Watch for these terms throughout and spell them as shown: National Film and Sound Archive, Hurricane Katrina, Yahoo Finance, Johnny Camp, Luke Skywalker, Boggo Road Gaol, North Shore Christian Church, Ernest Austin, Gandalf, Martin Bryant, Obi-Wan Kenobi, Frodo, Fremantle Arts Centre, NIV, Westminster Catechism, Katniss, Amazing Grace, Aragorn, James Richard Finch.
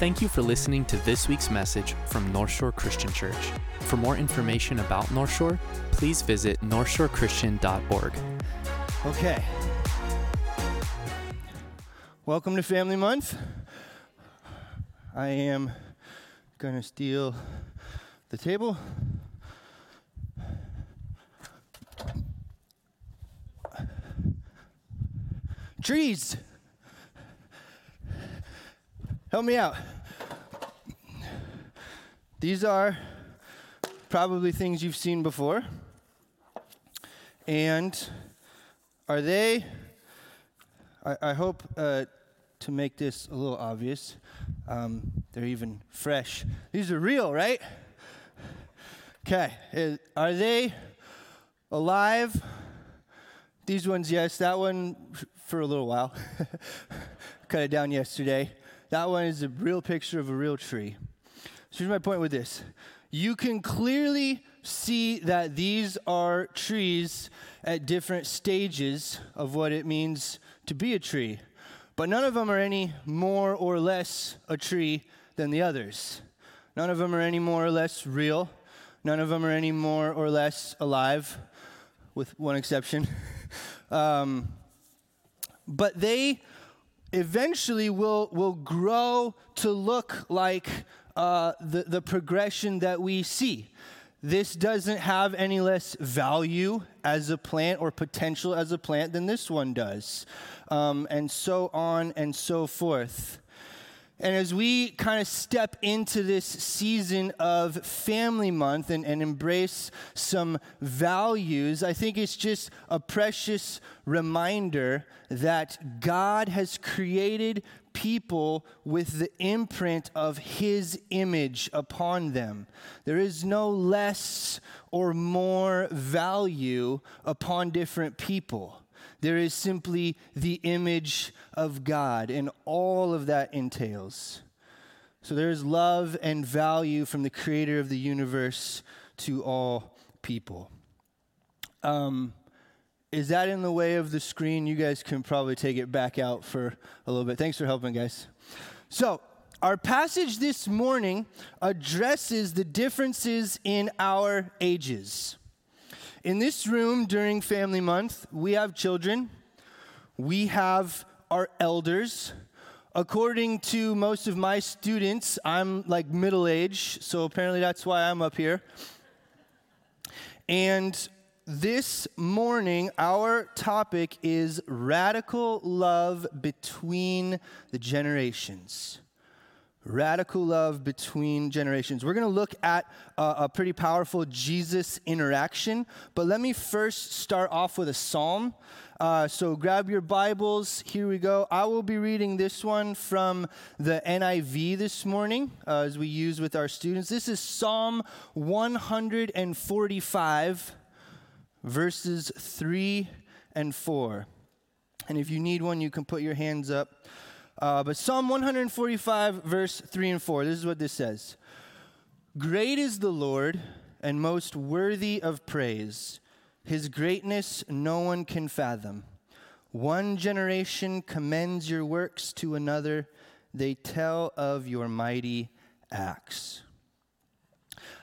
Thank you for listening to this week's message from North Shore Christian Church. For more information about North Shore, please visit northshorechristian.org. Okay. Welcome to Family Month. I am going to steal the table. Trees! Help me out. These are probably things you've seen before. And are they, I hope to make this a little obvious, they're even fresh. These are real, right? Okay. Are they alive? These ones, yes. That one for a little while. Cut it down yesterday. That one is a real picture of a real tree. So here's my point with this. You can clearly see that these are trees at different stages of what it means to be a tree. But none of them are any more or less a tree than the others. None of them are any more or less real. None of them are any more or less alive, with one exception. But they eventually will grow to look like the progression that we see. This doesn't have any less value as a plant or potential as a plant than this one does, and so on and so forth. And as we kind of step into this season of Family Month and embrace some values, I think it's just a precious reminder that God has created people with the imprint of his image upon them. There is no less or more value upon different people. There is simply the image of God and all of that entails. So there is love and value from the creator of the universe to all people. Is that in the way of the screen? You guys can probably take it back out for a little bit. Thanks for helping, guys. So our passage this morning addresses the differences in our ages. In this room during Family Month, we have children, we have our elders. According to most of my students, I'm like middle-aged, so apparently that's why I'm up here. And this morning, our topic is radical love between the generations. Radical love between generations. We're going to look at a pretty powerful Jesus interaction, but let me first start off with a psalm. So grab your Bibles. Here we go. I will be reading this one from the NIV this morning, as we use with our students. This is Psalm 145, verses 3 and 4. And if you need one, you can put your hands up. But Psalm 145, verse 3 and 4, this is what this says. Great is the Lord and most worthy of praise. His greatness no one can fathom. One generation commends your works to another. They tell of your mighty acts.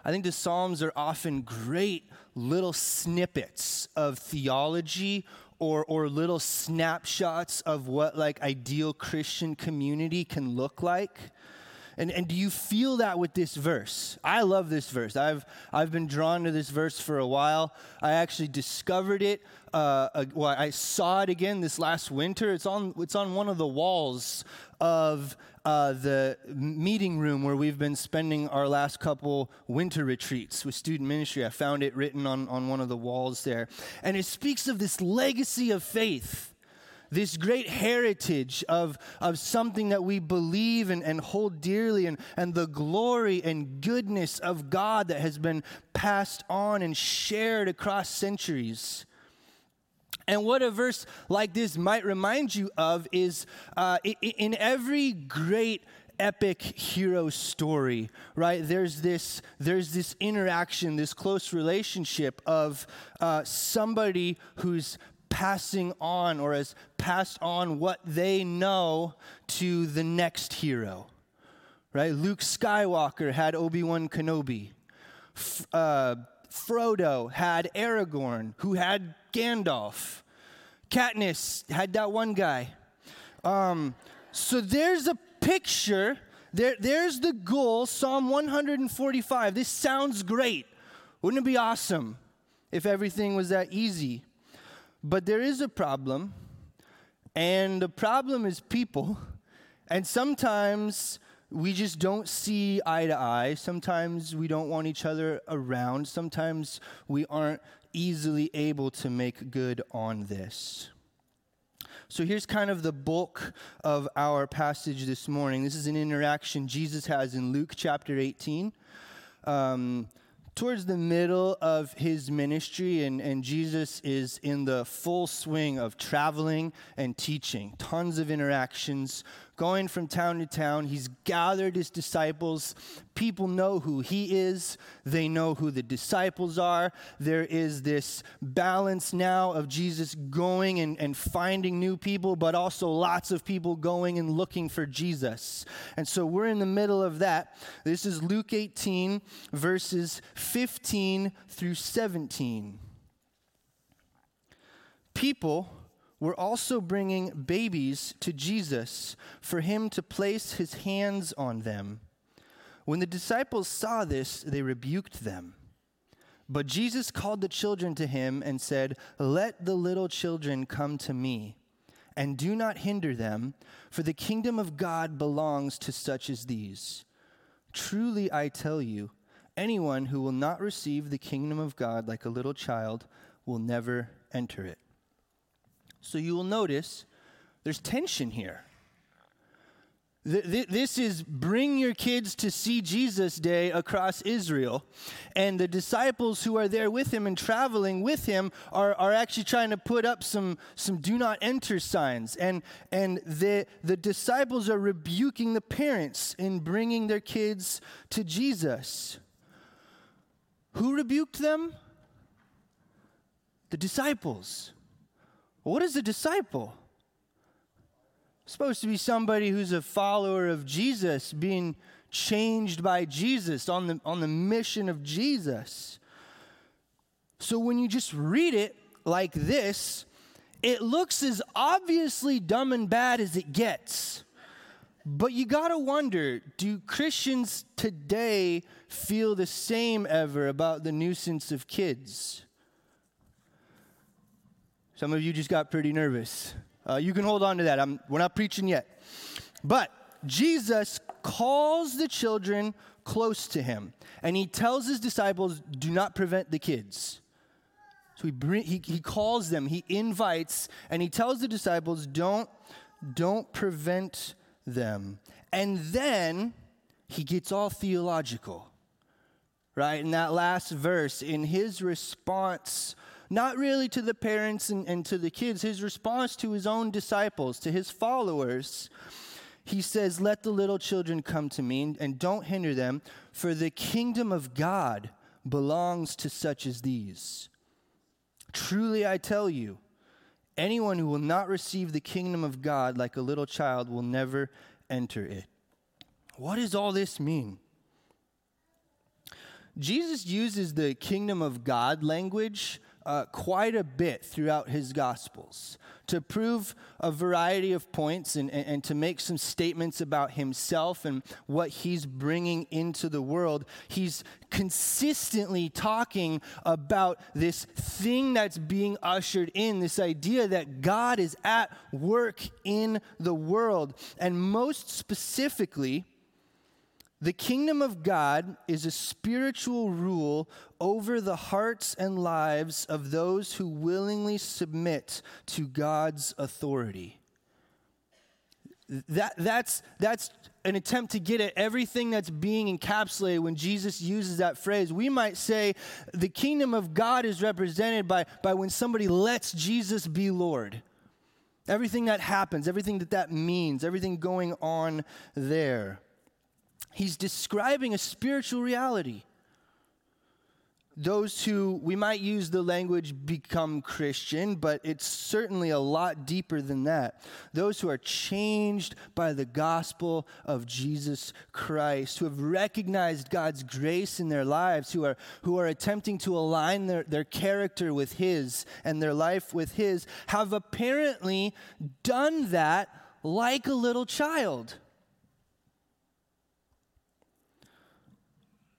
I think the Psalms are often great little snippets of theology or little snapshots of what like ideal Christian community can look like. And do you feel that with this verse? I love this verse. I've been drawn to this verse for a while. I actually discovered it. I saw it again this last winter. It's on one of the walls of the meeting room where we've been spending our last couple winter retreats with student ministry. I found it written on one of the walls there. And it speaks of this legacy of faith, this great heritage of something that we believe and hold dearly and the glory and goodness of God that has been passed on and shared across centuries. And what a verse like this might remind you of is in every great epic hero story, right? There's this interaction, this close relationship of somebody who's passing on or has passed on what they know to the next hero. right? Luke Skywalker had Obi-Wan Kenobi. Frodo had Aragorn, who had Gandalf. Katniss had that one guy. So there's a picture. There's the goal, Psalm 145. This sounds great. Wouldn't it be awesome if everything was that easy? But there is a problem, and the problem is people. And sometimes we just don't see eye to eye. Sometimes we don't want each other around. Sometimes we aren't easily able to make good on this. So here's kind of the bulk of our passage this morning. This is an interaction Jesus has in Luke chapter 18. Towards the middle of his ministry, and Jesus is in the full swing of traveling and teaching. Tons of interactions, going from town to town. He's gathered his disciples. People know who he is. They know who the disciples are. There is this balance now of Jesus going and finding new people, but also lots of people going and looking for Jesus. And so we're in the middle of that. This is Luke 18, verses 15 through 17. People were also bringing babies to Jesus for him to place his hands on them. When the disciples saw this, they rebuked them. But Jesus called the children to him and said, "Let the little children come to me, and do not hinder them, for the kingdom of God belongs to such as these. Truly I tell you, anyone who will not receive the kingdom of God like a little child will never enter it." So you will notice there's tension here. This is bring your kids to see Jesus Day across Israel. And the disciples who are there with him and traveling with him are actually trying to put up some do not enter signs. And the disciples are rebuking the parents in bringing their kids to Jesus. Who rebuked them? The disciples. What is a disciple? It's supposed to be somebody who's a follower of Jesus, being changed by Jesus, on the mission of Jesus. So when you just read it like this, it looks as obviously dumb and bad as it gets. But you gotta wonder, do Christians today feel the same ever about the nuisance of kids? Some of you just got pretty nervous. You can hold on to that. We're not preaching yet. But Jesus calls the children close to him, and he tells his disciples, do not prevent the kids. So he calls them, he invites, and he tells the disciples, don't prevent them. And then he gets all theological, right? In that last verse, in his response, not really to the parents and to the kids, his response to his own disciples, to his followers, he says, let the little children come to me and don't hinder them, for the kingdom of God belongs to such as these. Truly I tell you, anyone who will not receive the kingdom of God like a little child will never enter it. What does all this mean? Jesus uses the kingdom of God language quite a bit throughout his Gospels to prove a variety of points and to make some statements about himself and what he's bringing into the world. He's consistently talking about this thing that's being ushered in, this idea that God is at work in the world. And most specifically, the kingdom of God is a spiritual rule over the hearts and lives of those who willingly submit to God's authority. That's an attempt to get at everything that's being encapsulated when Jesus uses that phrase. We might say the kingdom of God is represented by when somebody lets Jesus be Lord. Everything that happens, everything that means, everything going on there. He's describing a spiritual reality. those who, we might use the language become Christian, but it's certainly a lot deeper than that. Those who are changed by the gospel of Jesus Christ, who have recognized God's grace in their lives, who are attempting to align their character with his and their life with his, have apparently done that like a little child.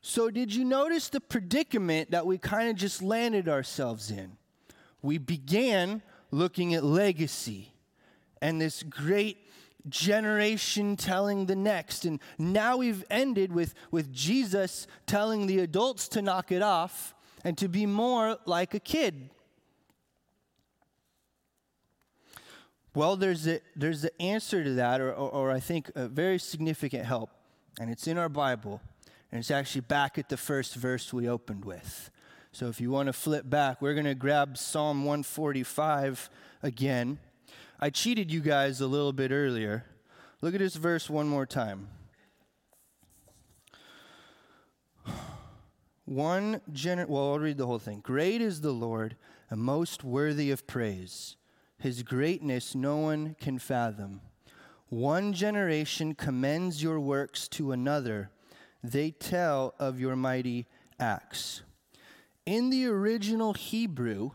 So did you notice the predicament that we kind of just landed ourselves in? We began looking at legacy and this great generation telling the next. And now we've ended with Jesus telling the adults to knock it off and to be more like a kid. Well, there's an answer to that, or I think a very significant help, and it's in our Bible. And it's actually back at the first verse we opened with. So if you want to flip back, we're going to grab Psalm 145 again. I cheated you guys a little bit earlier. Look at this verse one more time. I'll read the whole thing. Great is the Lord and most worthy of praise. His greatness no one can fathom. One generation commends your works to another. They tell of your mighty acts. In the original Hebrew,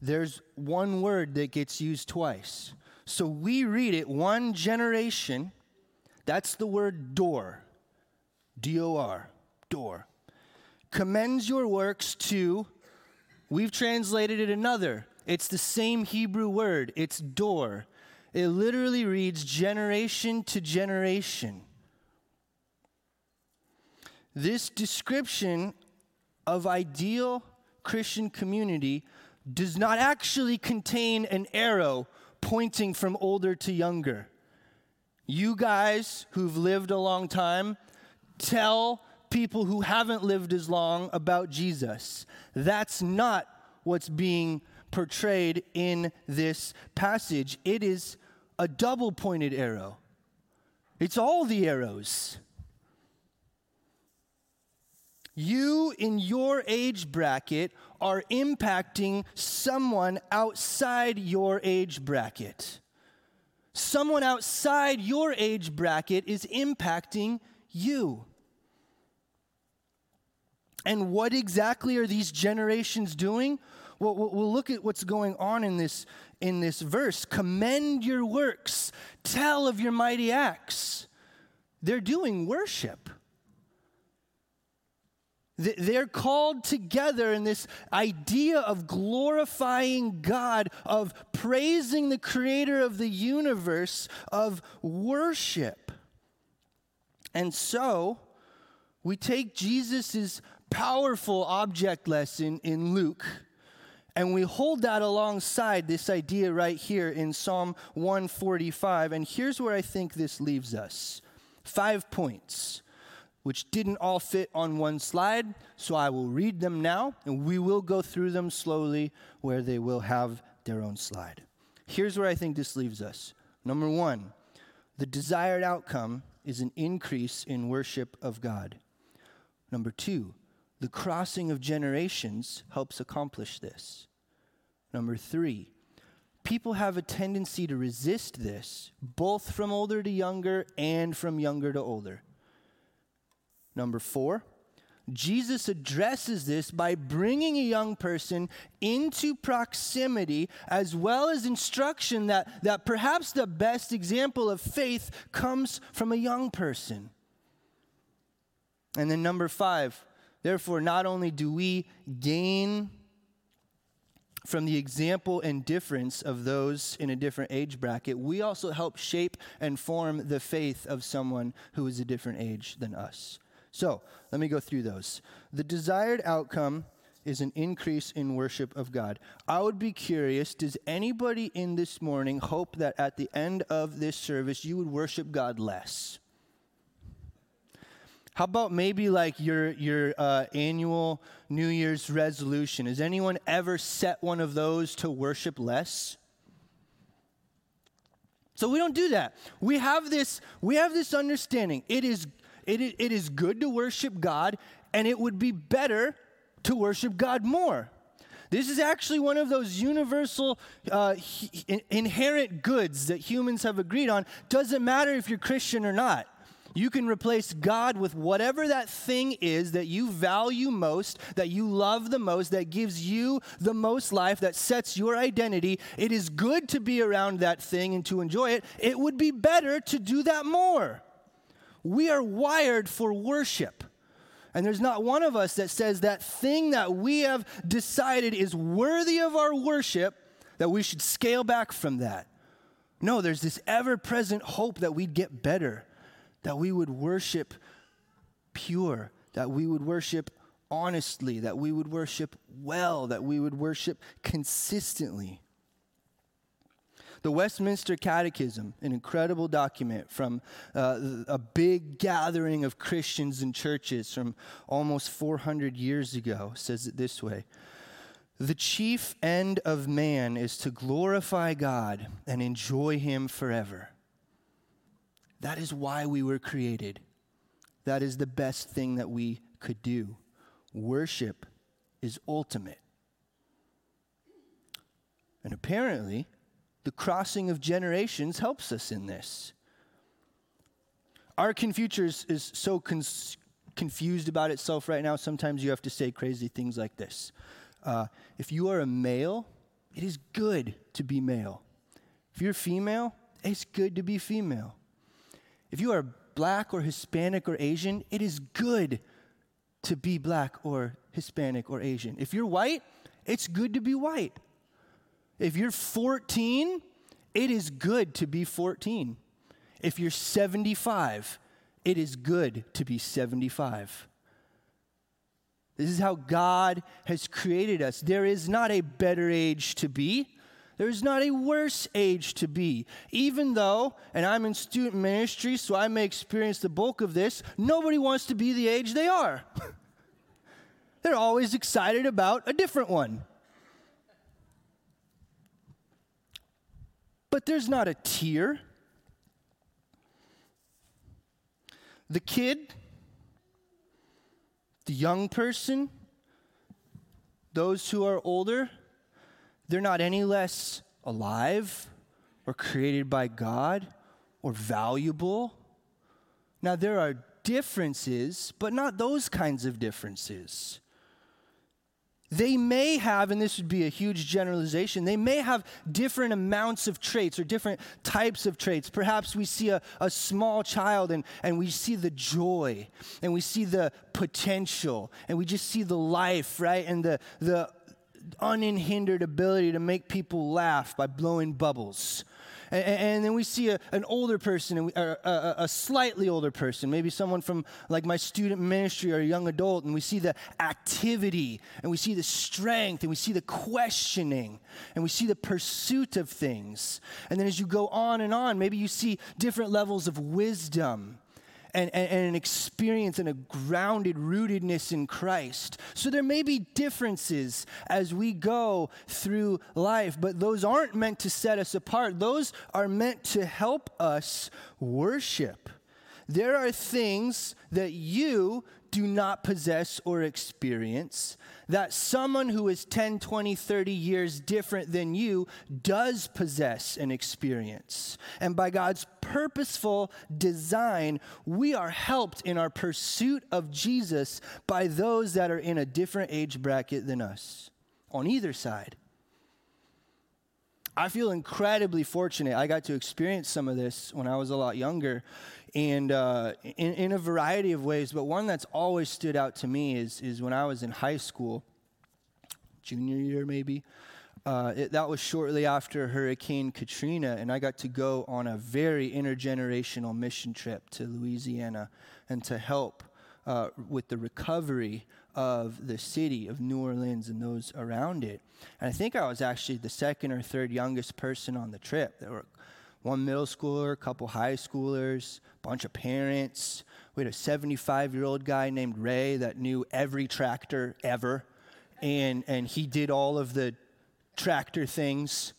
there's one word that gets used twice. So we read it, one generation, that's the word dor, D-O-R, dor. Commends your works to, we've translated it another. It's the same Hebrew word, it's dor. It literally reads generation to generation. This description of ideal Christian community does not actually contain an arrow pointing from older to younger. You guys who've lived a long time, tell people who haven't lived as long about Jesus. That's not what's being portrayed in this passage. It is a double-pointed arrow. It's all the arrows. You, in your age bracket, are impacting someone outside your age bracket. Someone outside your age bracket is impacting you. And what exactly are these generations doing? Well, we'll look at what's going on in this verse. Commend your works. Tell of your mighty acts. They're doing worship. They're called together in this idea of glorifying God, of praising the creator of the universe, of worship. And so we take Jesus' powerful object lesson in Luke, and we hold that alongside this idea right here in Psalm 145. And here's where I think this leaves us. 5 points. Which didn't all fit on one slide, so I will read them now, and we will go through them slowly where they will have their own slide. Here's where I think this leaves us. Number 1, the desired outcome is an increase in worship of God. Number 2, the crossing of generations helps accomplish this. Number 3, people have a tendency to resist this, both from older to younger and from younger to older. Number 4, Jesus addresses this by bringing a young person into proximity, as well as instruction that perhaps the best example of faith comes from a young person. And then number 5, therefore, not only do we gain from the example and difference of those in a different age bracket, we also help shape and form the faith of someone who is a different age than us. So, let me go through those. The desired outcome is an increase in worship of God. I would be curious, does anybody in this morning hope that at the end of this service, you would worship God less? How about maybe like your annual New Year's resolution? Has anyone ever set one of those to worship less? So we don't do that. We have this understanding. It is good to worship God, and it would be better to worship God more. This is actually one of those universal inherent goods that humans have agreed on. Doesn't matter if you're Christian or not. You can replace God with whatever that thing is that you value most, that you love the most, that gives you the most life, that sets your identity. It is good to be around that thing and to enjoy it. It would be better to do that more. We are wired for worship. And there's not one of us that says that thing that we have decided is worthy of our worship, that we should scale back from that. No, there's this ever-present hope that we'd get better, that we would worship pure, that we would worship honestly, that we would worship well, that we would worship consistently. The Westminster Catechism, an incredible document from a big gathering of Christians and churches from almost 400 years ago, says it this way. The chief end of man is to glorify God and enjoy him forever. That is why we were created. That is the best thing that we could do. Worship is ultimate. And apparently, the crossing of generations helps us in this. Our culture is so confused about itself right now, sometimes you have to say crazy things like this. If you are a male, it is good to be male. If you're female, it's good to be female. If you are black or Hispanic or Asian, it is good to be black or Hispanic or Asian. If you're white, it's good to be white. If you're 14, it is good to be 14. If you're 75, it is good to be 75. This is how God has created us. There is not a better age to be. There is not a worse age to be. Even though, and I'm in student ministry, so I may experience the bulk of this, nobody wants to be the age they are. They're always excited about a different one. But there's not a tier. The kid, the young person, those who are older, they're not any less alive or created by God or valuable. Now, there are differences, but not those kinds of differences. They may have, and this would be a huge generalization, they may have different amounts of traits or different types of traits. Perhaps we see a small child and we see the joy and we see the potential and we just see the life, right? And the uninhibered ability to make people laugh by blowing bubbles. And then we see an older person, or a slightly older person, maybe someone from like my student ministry or a young adult, and we see the activity, and we see the strength, and we see the questioning, and we see the pursuit of things. And then as you go on and on, maybe you see different levels of wisdom and an experience and a grounded rootedness in Christ. So there may be differences as we go through life, but those aren't meant to set us apart. Those are meant to help us worship. There are things that you do not possess or experience that someone who is 10, 20, 30 years different than you does possess and experience. And by God's purposeful design, we are helped in our pursuit of Jesus by those that are in a different age bracket than us on either side. I feel incredibly fortunate. I got to experience some of this when I was a lot younger and in a variety of ways, but one that's always stood out to me is when I was in high school, junior year maybe. That was shortly after Hurricane Katrina, and I got to go on a very intergenerational mission trip to Louisiana and to help with the recovery of the city of New Orleans and those around it. And I think I was actually the second or third youngest person on the trip. There were one middle schooler, a couple high schoolers, a bunch of parents. We had a 75-year-old guy named Ray that knew every tractor ever. And he did all of the tractor things,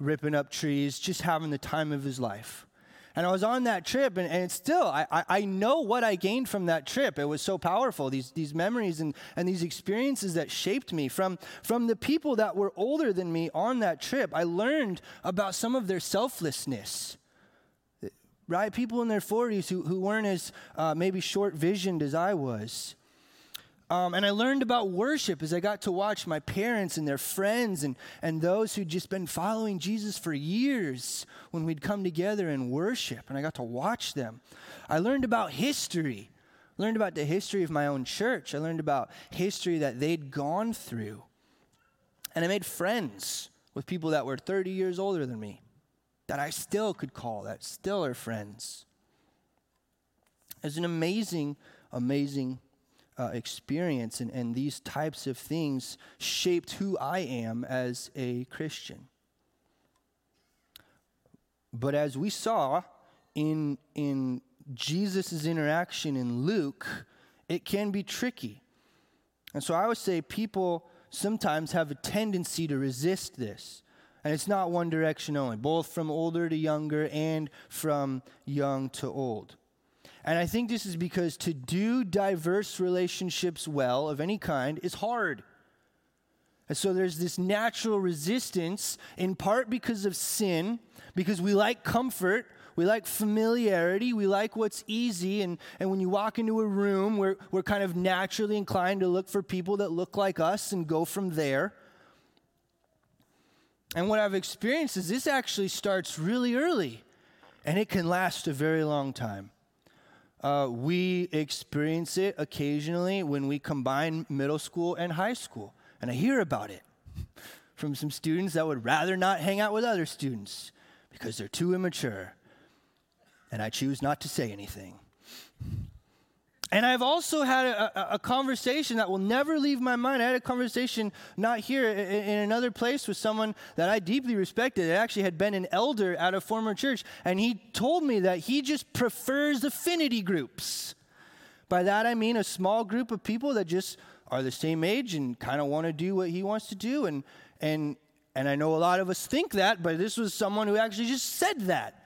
ripping up trees, just having the time of his life. And I was on that trip, and it's still, I know what I gained from that trip. It was so powerful, these memories and these experiences that shaped me from the people that were older than me on that trip. I learned about some of their selflessness, right? People in their 40s who weren't as maybe short-visioned as I was. And I learned about worship as I got to watch my parents and their friends and those who'd just been following Jesus for years when we'd come together and worship, and I got to watch them. I learned about history. I learned about the history of my own church. I learned about history that they'd gone through. And I made friends with people that were 30 years older than me that I still could call, that still are friends. It was an amazing, amazing experience, and these types of things shaped who I am as a Christian. But as we saw in Jesus' interaction in Luke, it can be tricky. And so I would say people sometimes have a tendency to resist this. And it's not one direction only, both from older to younger and from young to old. And I think this is because to do diverse relationships well of any kind is hard. And so there's this natural resistance, in part because of sin, because we like comfort, we like familiarity, we like what's easy, and when you walk into a room, we're kind of naturally inclined to look for people that look like us and go from there. And what I've experienced is this actually starts really early, and it can last a very long time. We experience it occasionally when we combine middle school and high school. And I hear about it from some students that would rather not hang out with other students because they're too immature. And I choose not to say anything. And I've also had a conversation that will never leave my mind. I had a conversation not here in another place with someone that I deeply respected. It actually had been an elder at a former church. And he told me that he just prefers affinity groups. By that I mean a small group of people that just are the same age and kind of want to do what he wants to do. And I know a lot of us think that, but this was someone who actually just said that.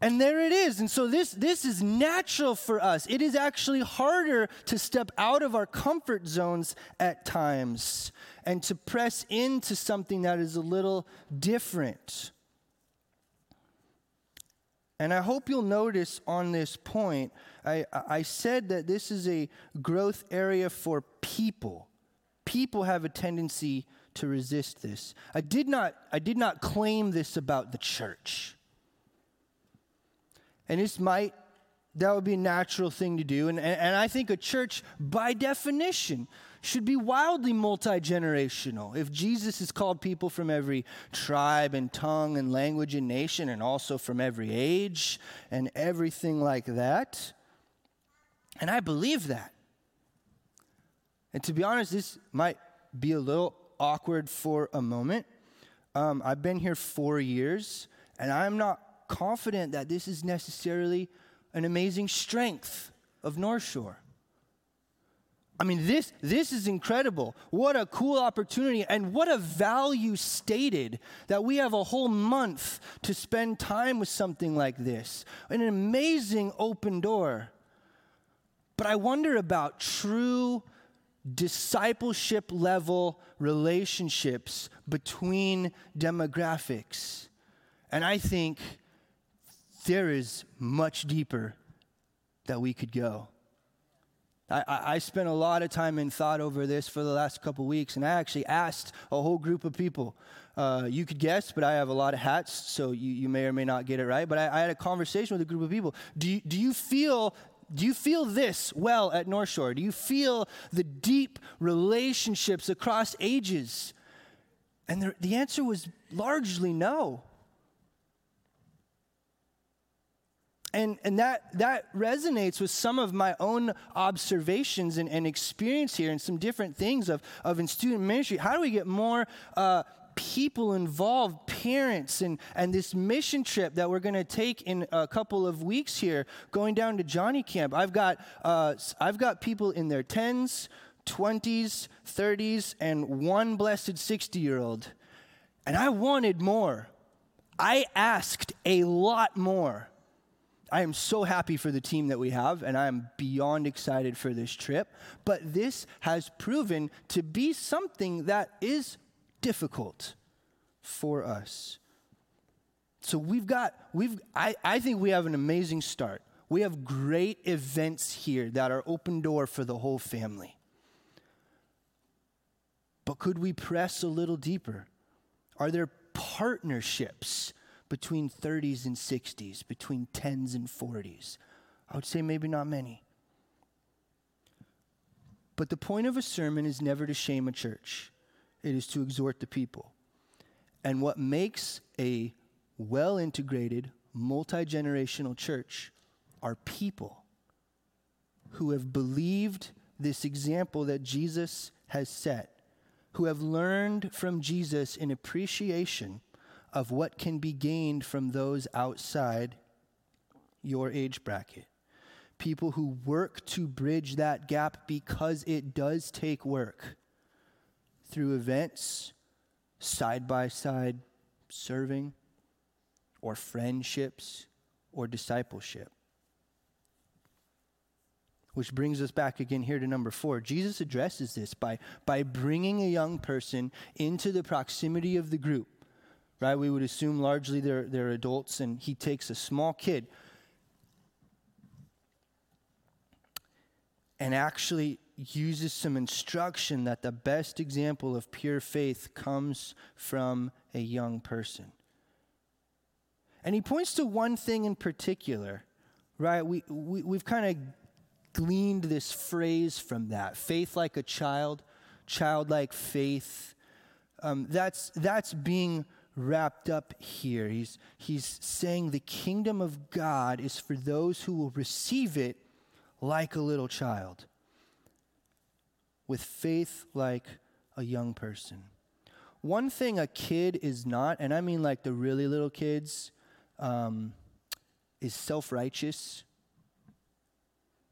And there it is. And so this is natural for us. It is actually harder to step out of our comfort zones at times and to press into something that is a little different. And I hope you'll notice on this point, I said that this is a growth area for people. People have a tendency to resist this. I did not claim this about the church. And that would be a natural thing to do. And I think a church, by definition, should be wildly multi-generational. If Jesus has called people from every tribe and tongue and language and nation, and also from every age and everything like that. And I believe that. And to be honest, this might be a little awkward for a moment. I've been here 4 years, and I'm not confident that this is necessarily an amazing strength of North Shore. I mean, this is incredible. What a cool opportunity, and what a value stated that we have a whole month to spend time with something like this. An amazing open door. But I wonder about true discipleship level relationships between demographics. And I think there is much deeper that we could go. I spent a lot of time in thought over this for the last couple weeks, and I actually asked a whole group of people. You could guess, but I have a lot of hats, so you may or may not get it right. But I had a conversation with a group of people. Do you feel this well at North Shore? Do you feel the deep relationships across ages? And the answer was largely no. And that resonates with some of my own observations and experience here, and some different things of in student ministry. How do we get more people involved, parents, and this mission trip that we're going to take in a couple of weeks here, going down to Johnny Camp? I've got people in their 10s, 20s, 30s, and one blessed 60-year-old, and I wanted more. I asked a lot more. I am so happy for the team that we have, and I am beyond excited for this trip. But this has proven to be something that is difficult for us. So I think we have an amazing start. We have great events here that are open door for the whole family. But could we press a little deeper? Are there partnerships between 30s and 60s, between 10s and 40s? I would say maybe not many. But the point of a sermon is never to shame a church. It is to exhort the people. And what makes a well-integrated, multi-generational church are people who have believed this example that Jesus has set, who have learned from Jesus an appreciation of what can be gained from those outside your age bracket. People who work to bridge that gap, because it does take work, through events, side-by-side serving, or friendships, or discipleship. Which brings us back again here to number 4. Jesus addresses this by bringing a young person into the proximity of the group. Right? We would assume largely they're adults, and he takes a small kid and actually uses some instruction that the best example of pure faith comes from a young person. And he points to one thing in particular, right? We've kind of gleaned this phrase from that. Faith like a child, childlike faith. That's being wrapped up here. He's saying the kingdom of God is for those who will receive it like a little child, with faith like a young person. One thing a kid is not, and I mean like the really little kids, is self-righteous.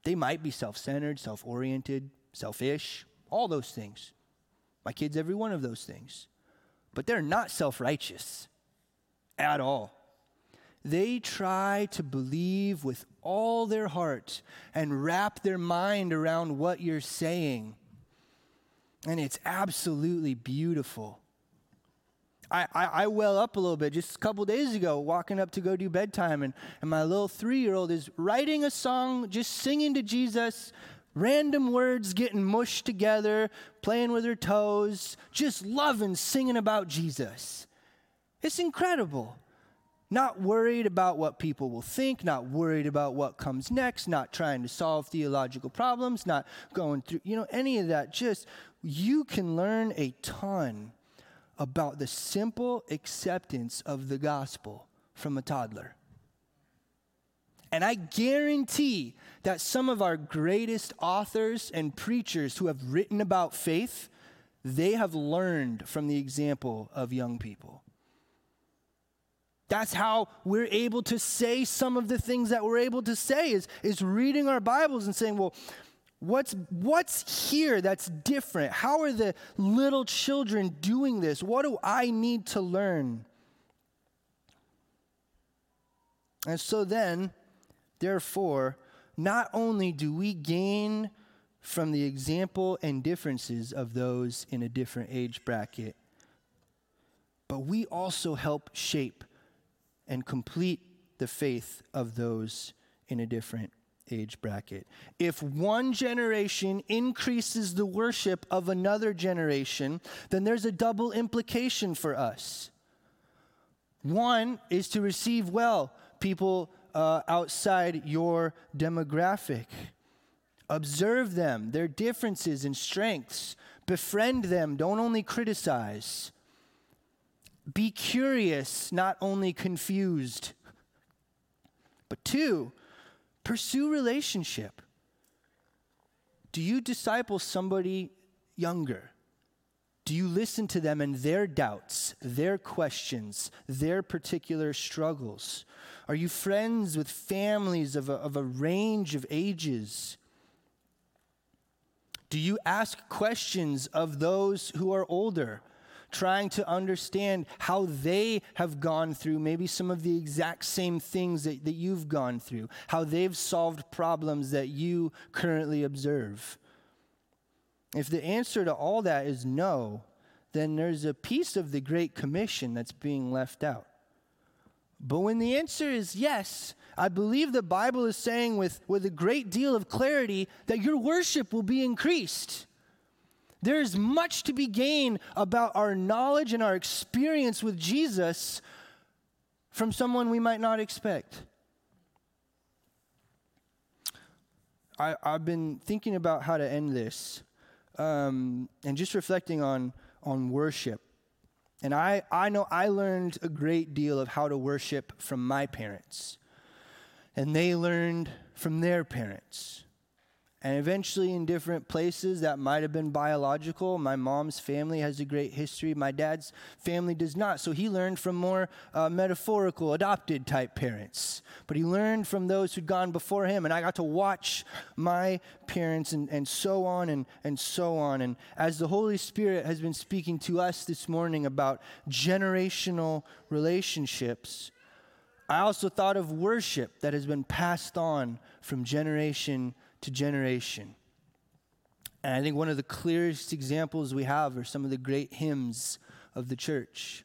They might be self-centered, self-oriented, selfish, all those things. My kid's every one of those things. But they're not self-righteous at all. They try to believe with all their heart and wrap their mind around what you're saying. And it's absolutely beautiful. I well up a little bit. Just a couple days ago, walking up to go do bedtime, and my little 3-year-old is writing a song, just singing to Jesus, random words getting mushed together, playing with her toes, just loving singing about Jesus. It's incredible. Not worried about what people will think, not worried about what comes next, not trying to solve theological problems, not going through, any of that. Just, you can learn a ton about the simple acceptance of the gospel from a toddler. And I guarantee that some of our greatest authors and preachers who have written about faith, they have learned from the example of young people. That's how we're able to say some of the things that we're able to say, is reading our Bibles and saying, well, what's here that's different? How are the little children doing this? What do I need to learn? And so then, therefore, not only do we gain from the example and differences of those in a different age bracket, but we also help shape and complete the faith of those in a different age bracket. If one generation increases the worship of another generation, then there's a double implication for us. One is to receive well people outside your demographic. Observe them, their differences and strengths. Befriend them, don't only criticize. Be curious, not only confused. But 2, pursue relationship. Do you disciple somebody younger? Do you listen to them and their doubts, their questions, their particular struggles? Are you friends with families of a range of ages? Do you ask questions of those who are older? trying to understand how they have gone through maybe some of the exact same things that you've gone through, how they've solved problems that you currently observe. If the answer to all that is no, then there's a piece of the Great Commission that's being left out. But when the answer is yes, I believe the Bible is saying with a great deal of clarity that your worship will be increased. There is much to be gained about our knowledge and our experience with Jesus from someone we might not expect. I've been thinking about how to end this and just reflecting on worship. And I know I learned a great deal of how to worship from my parents. And they learned from their parents. And eventually in different places, that might have been biological. My mom's family has a great history. My dad's family does not. So he learned from more metaphorical, adopted type parents. But he learned from those who'd gone before him. And I got to watch my parents and so on and so on. And as the Holy Spirit has been speaking to us this morning about generational relationships, I also thought of worship that has been passed on from generation to generation. And I think one of the clearest examples we have are some of the great hymns of the church.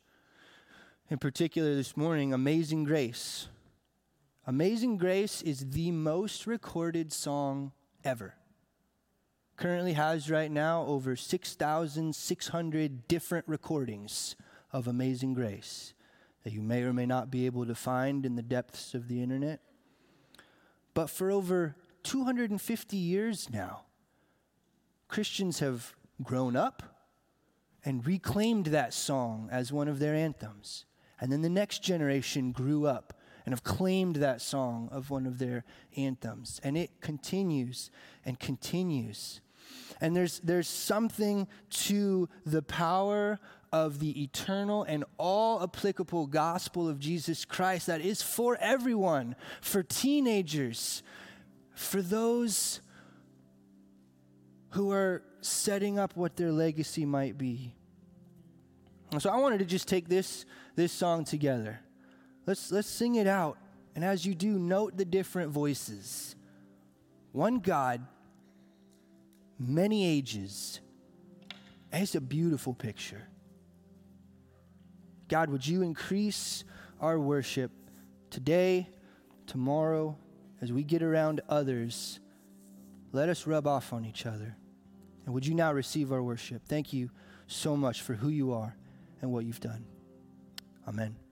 In particular this morning, Amazing Grace. Amazing Grace is the most recorded song ever. Currently has right now over 6,600 different recordings of Amazing Grace that you may or may not be able to find in the depths of the internet. But for over 250 years now, Christians have grown up and reclaimed that song as one of their anthems. And then the next generation grew up and have claimed that song of one of their anthems. And it continues and continues. And there's something to the power of the eternal and all applicable gospel of Jesus Christ that is for everyone, for teenagers, for those who are setting up what their legacy might be. And so I wanted to just take this song together. Let's sing it out. And as you do, note the different voices. One God, many ages. And it's a beautiful picture. God, would you increase our worship today, tomorrow, as we get around others. Let us rub off on each other. And would you now receive our worship? Thank you so much for who you are and what you've done. Amen.